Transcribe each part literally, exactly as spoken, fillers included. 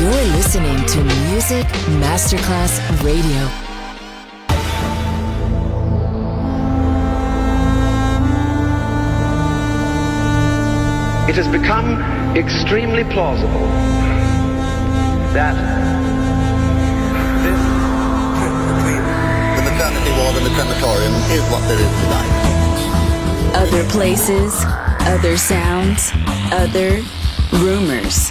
You're listening to Music Masterclass Radio. It has become extremely plausible that this trip between the maternity ward and the crematorium is what there is tonight. Other places, other sounds, other rumors.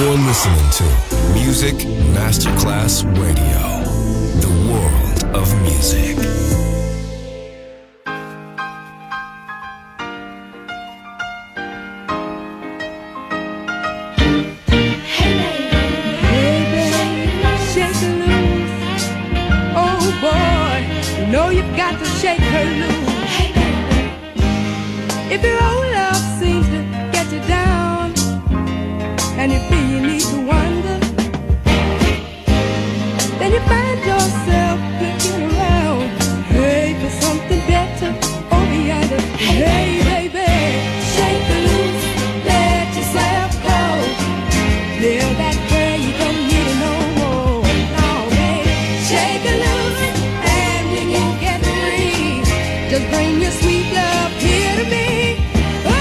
You're listening to Music Masterclass Radio, the world of music. Hey baby, shake her loose. Oh boy, you know you've got to shake her loose. Hey baby, if your old love seems to get you down, and you feel you need to wonder, then you find yourself looking around, hey, for something better or the other. Hey, baby, shake it loose, let yourself go, live that way, you don't need it no more. No, baby, shake it loose, and you can get free, just bring your sweet love here to me. Oh,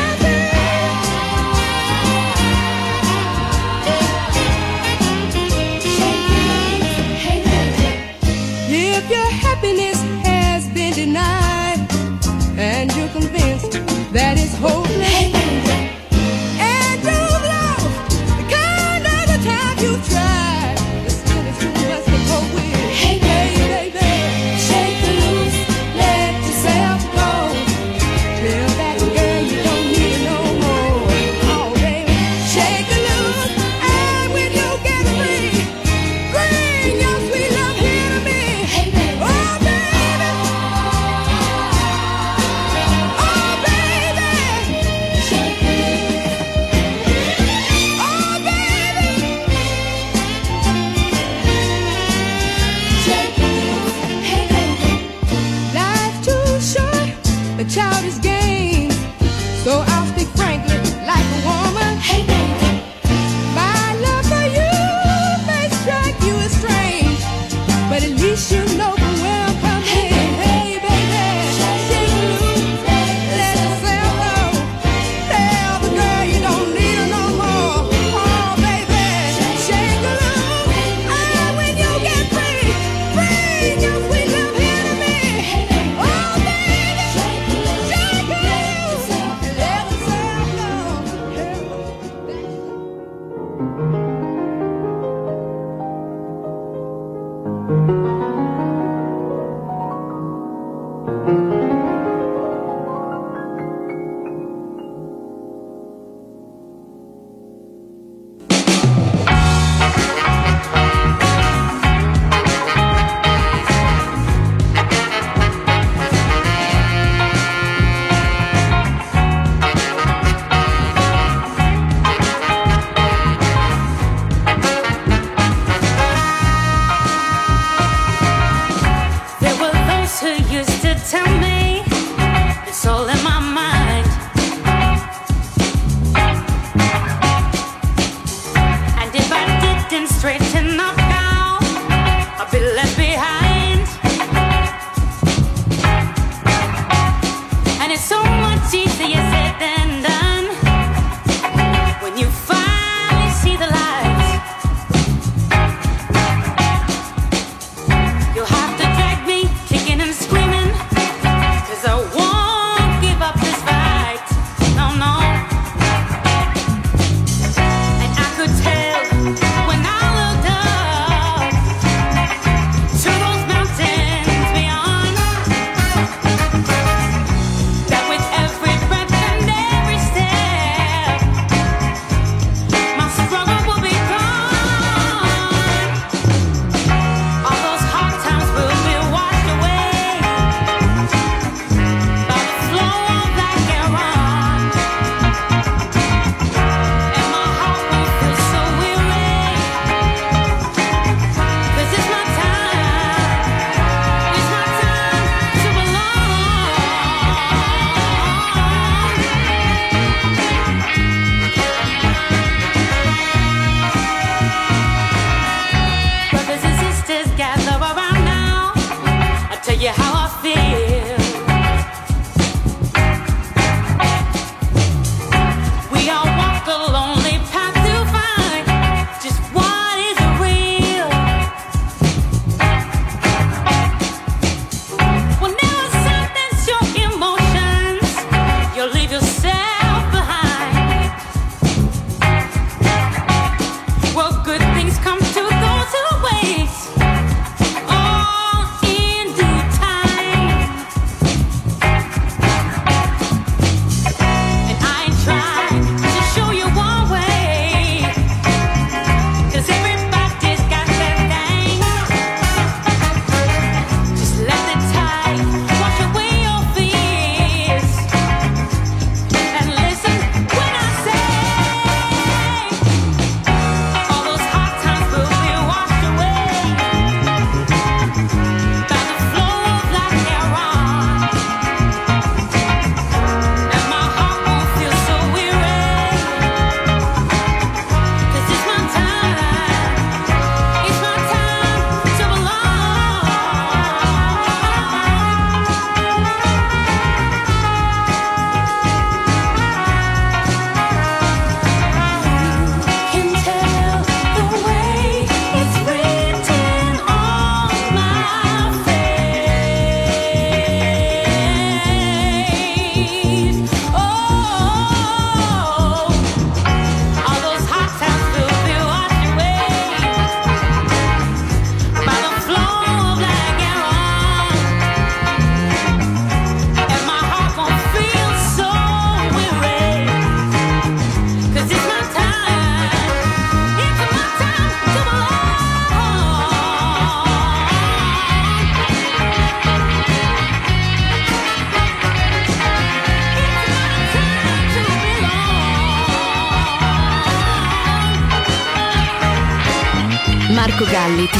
Marco Gally ti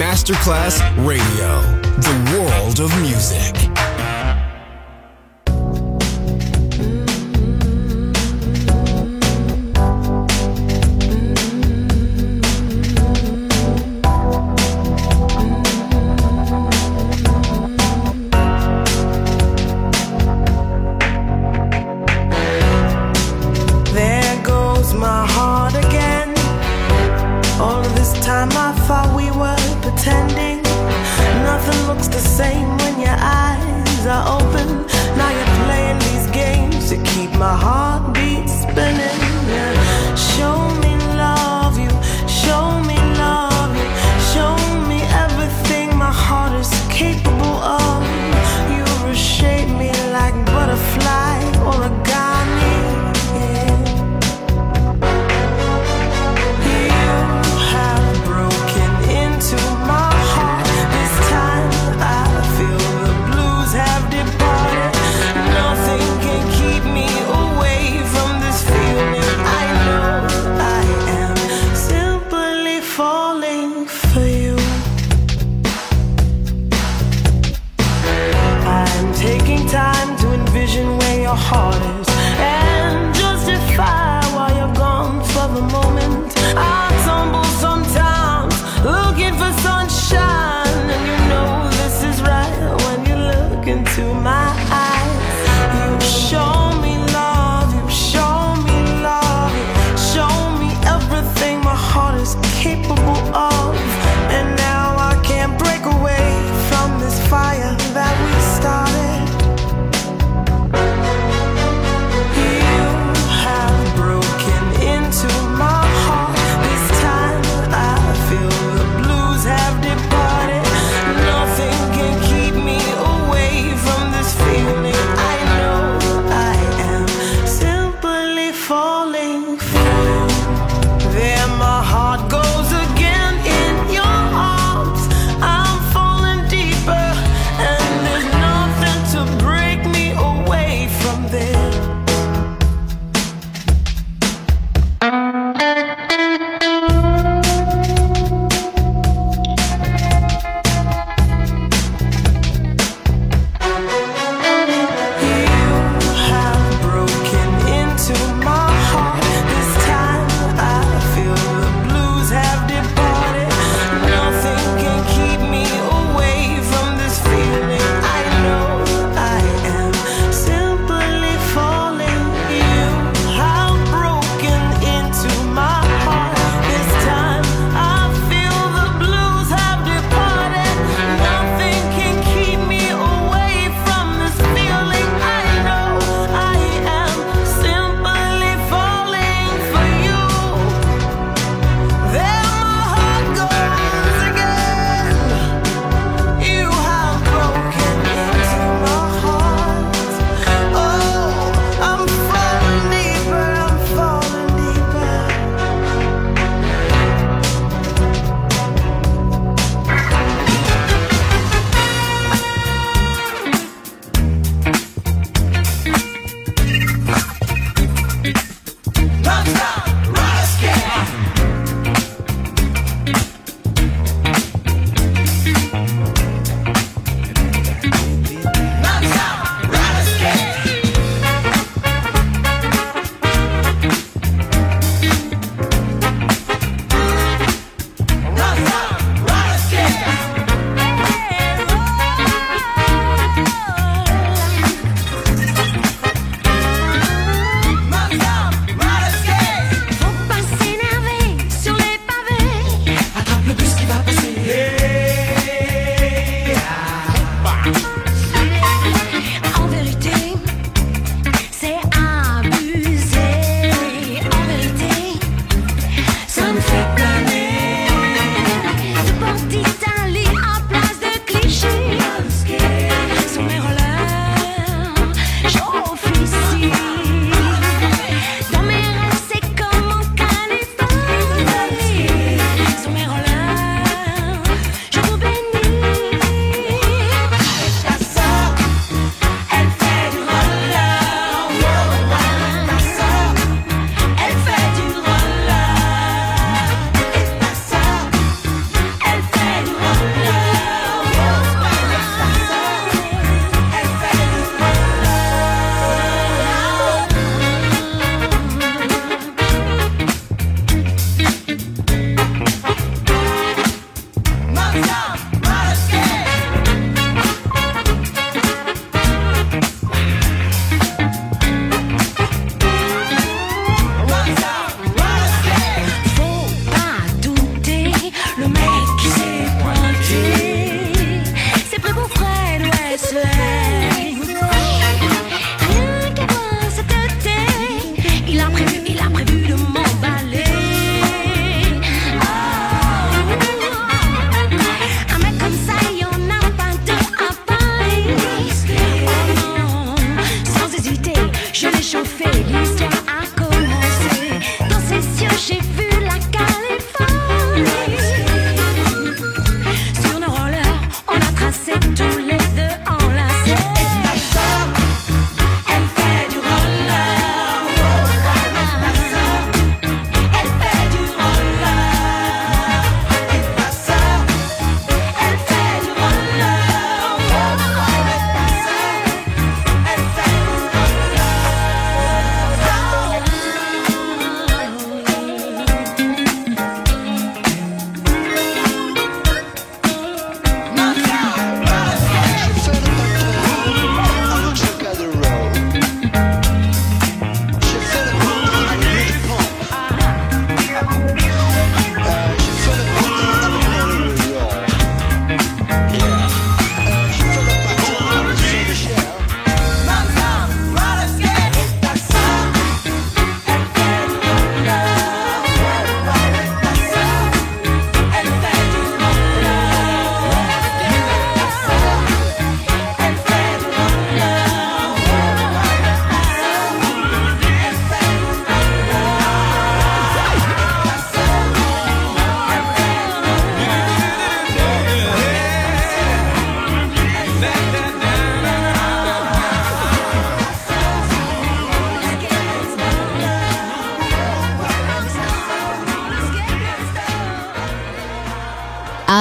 Masterclass Radio, the world of music. Feel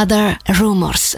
Other Rumors,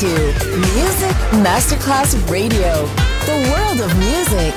to Music Masterclass Radio, the world of music.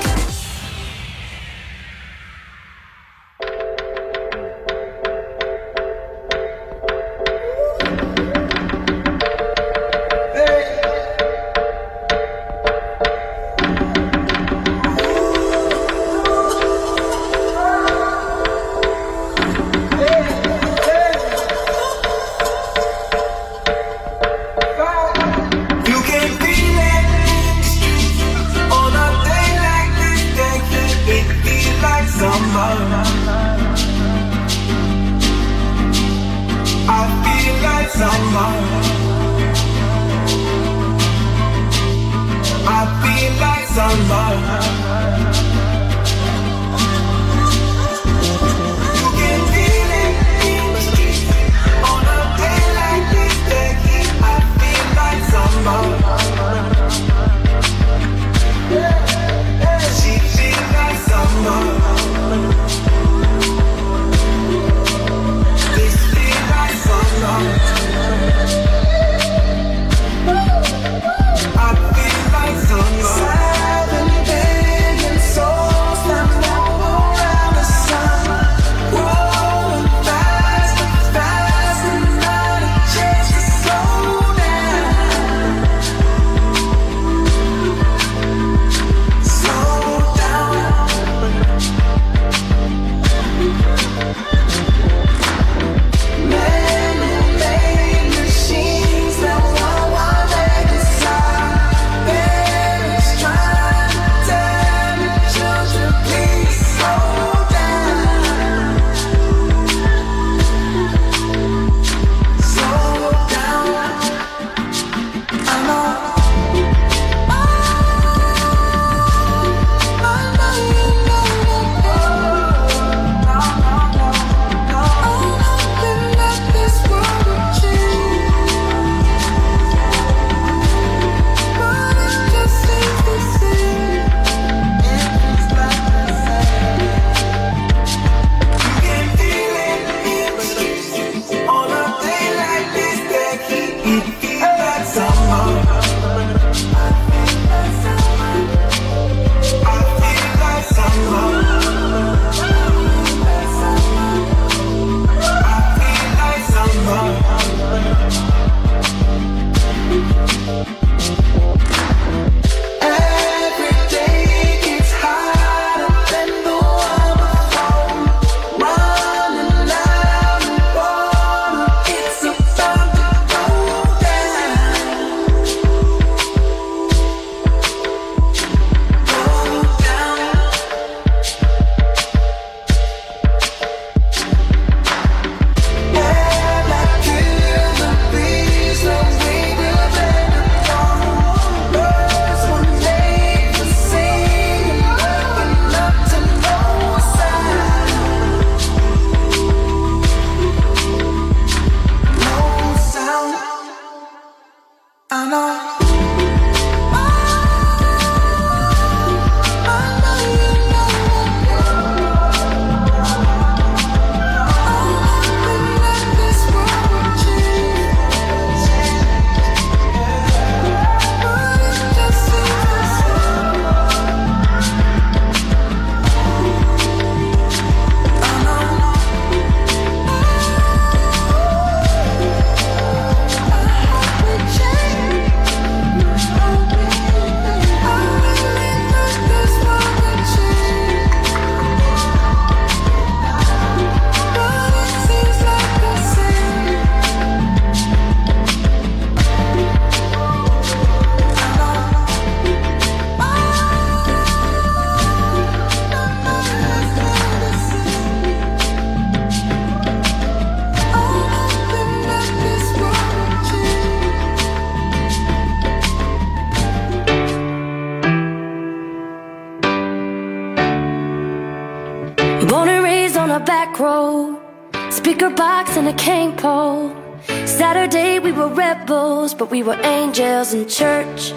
But we were angels in church.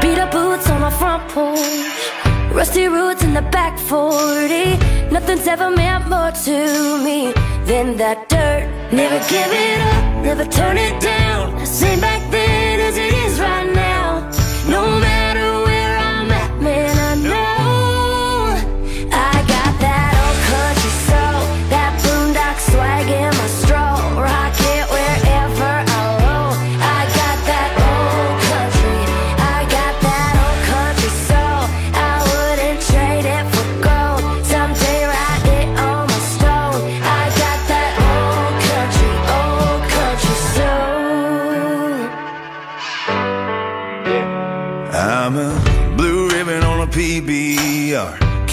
Beat up boots on my front porch, rusty roots in the back forty. Nothing's ever meant more to me than that dirt. Never give it up, never turn it down. I seen back then.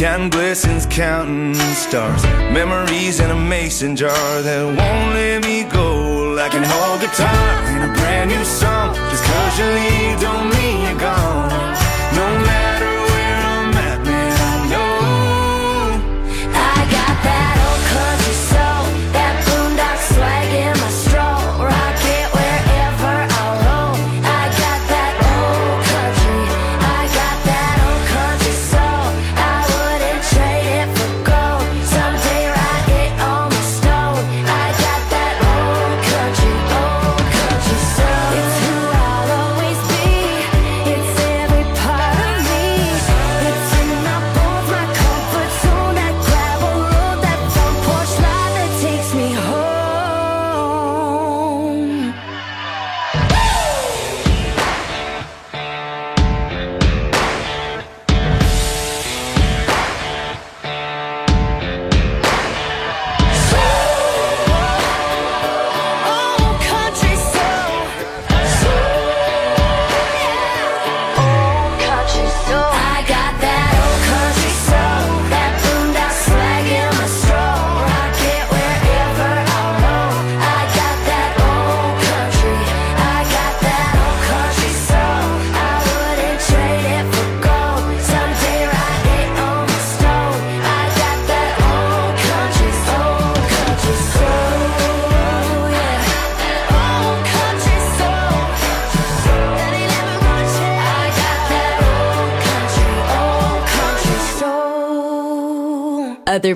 Counting blessings, counting stars, memories in a mason jar that won't let me go. Like an old guitar and a brand new song. Just cause you leave don't mean you're gone. No matter where I'm at, man, I know I got that old country soul, that boondock swag in my stroll. Rock it wherever I roam. I got that old country, I got that old country soul. Other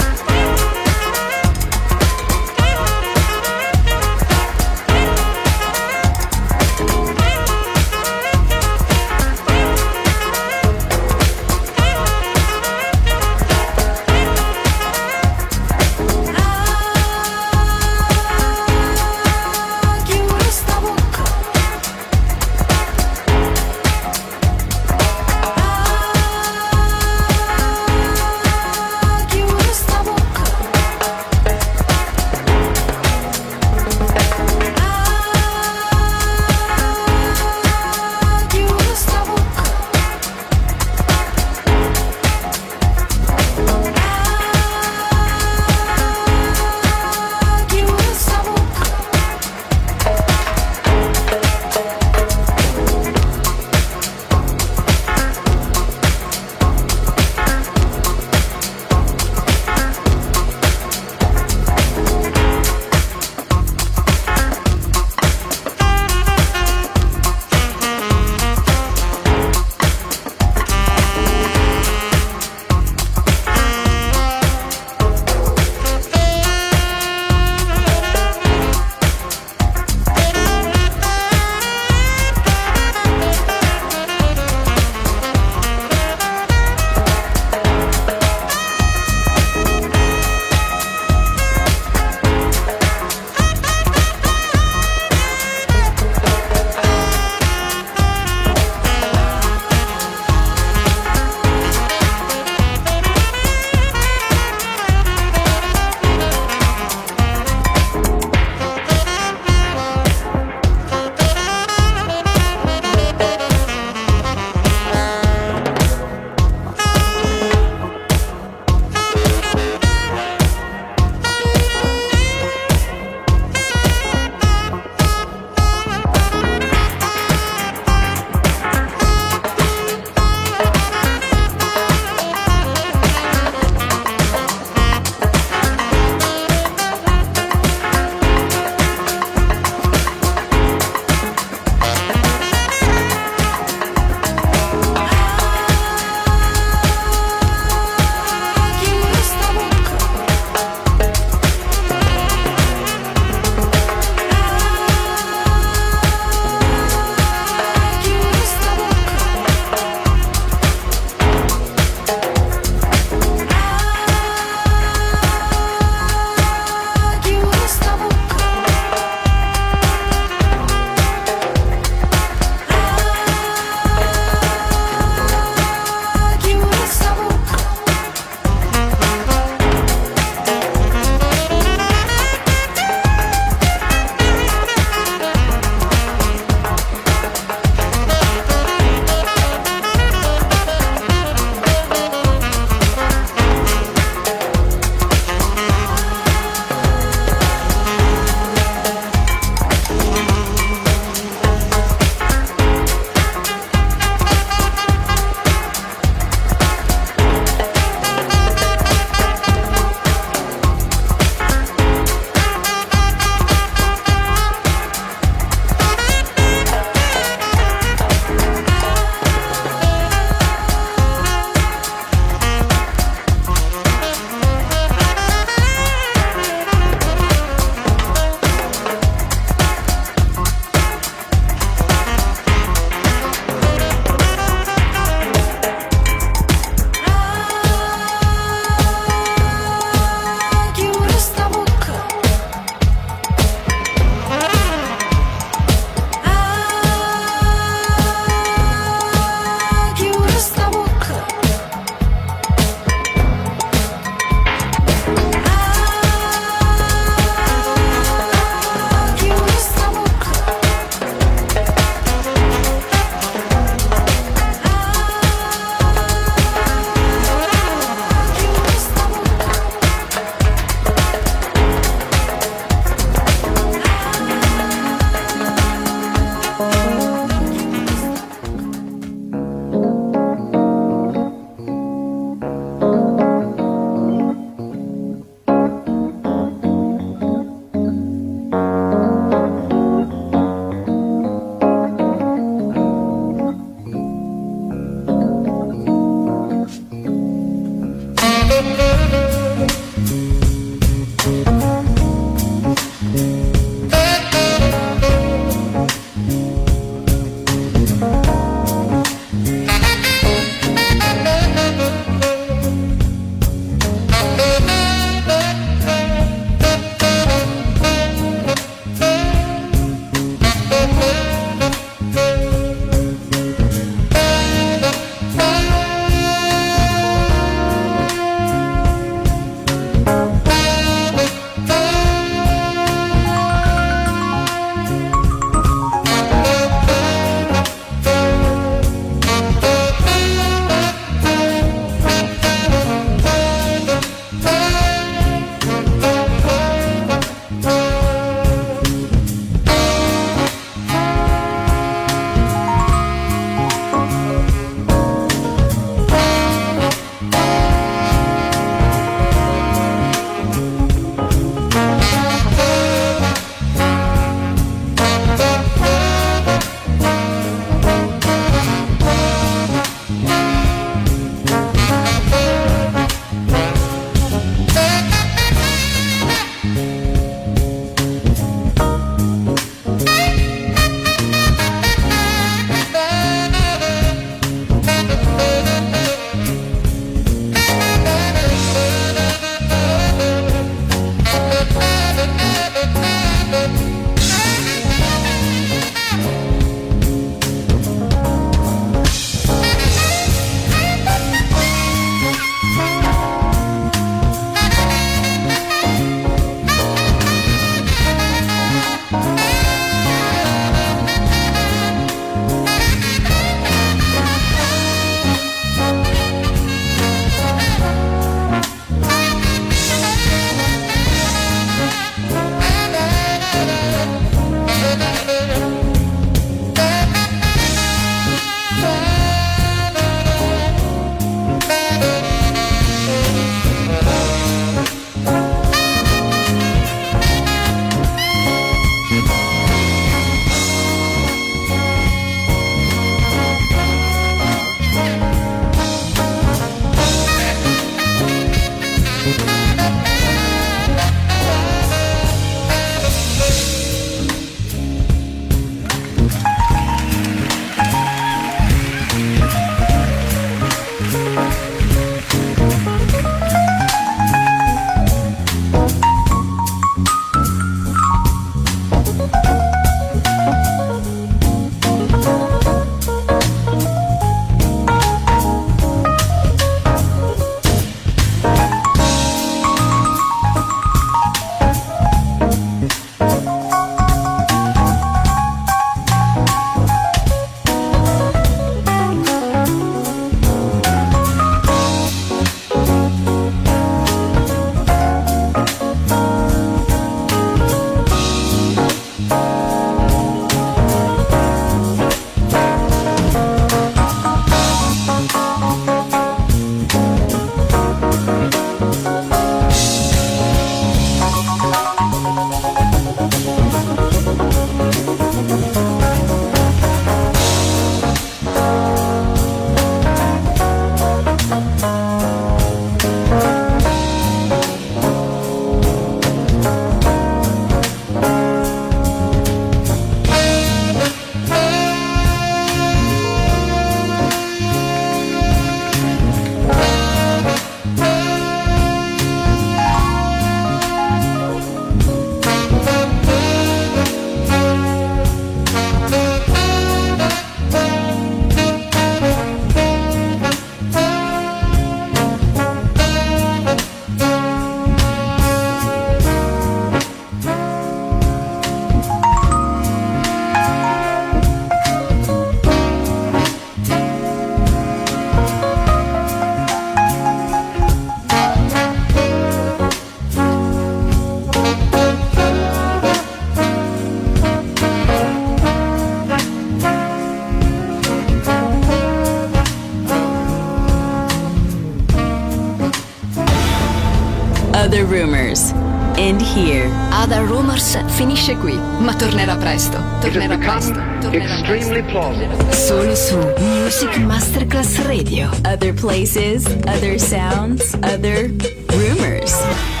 Rumors end here. Other Rumors finisce qui, ma tornerà presto. Tornerà presto. Tornerà extremely plausible. Solo su Music Masterclass Radio. Other places, other sounds, other rumors.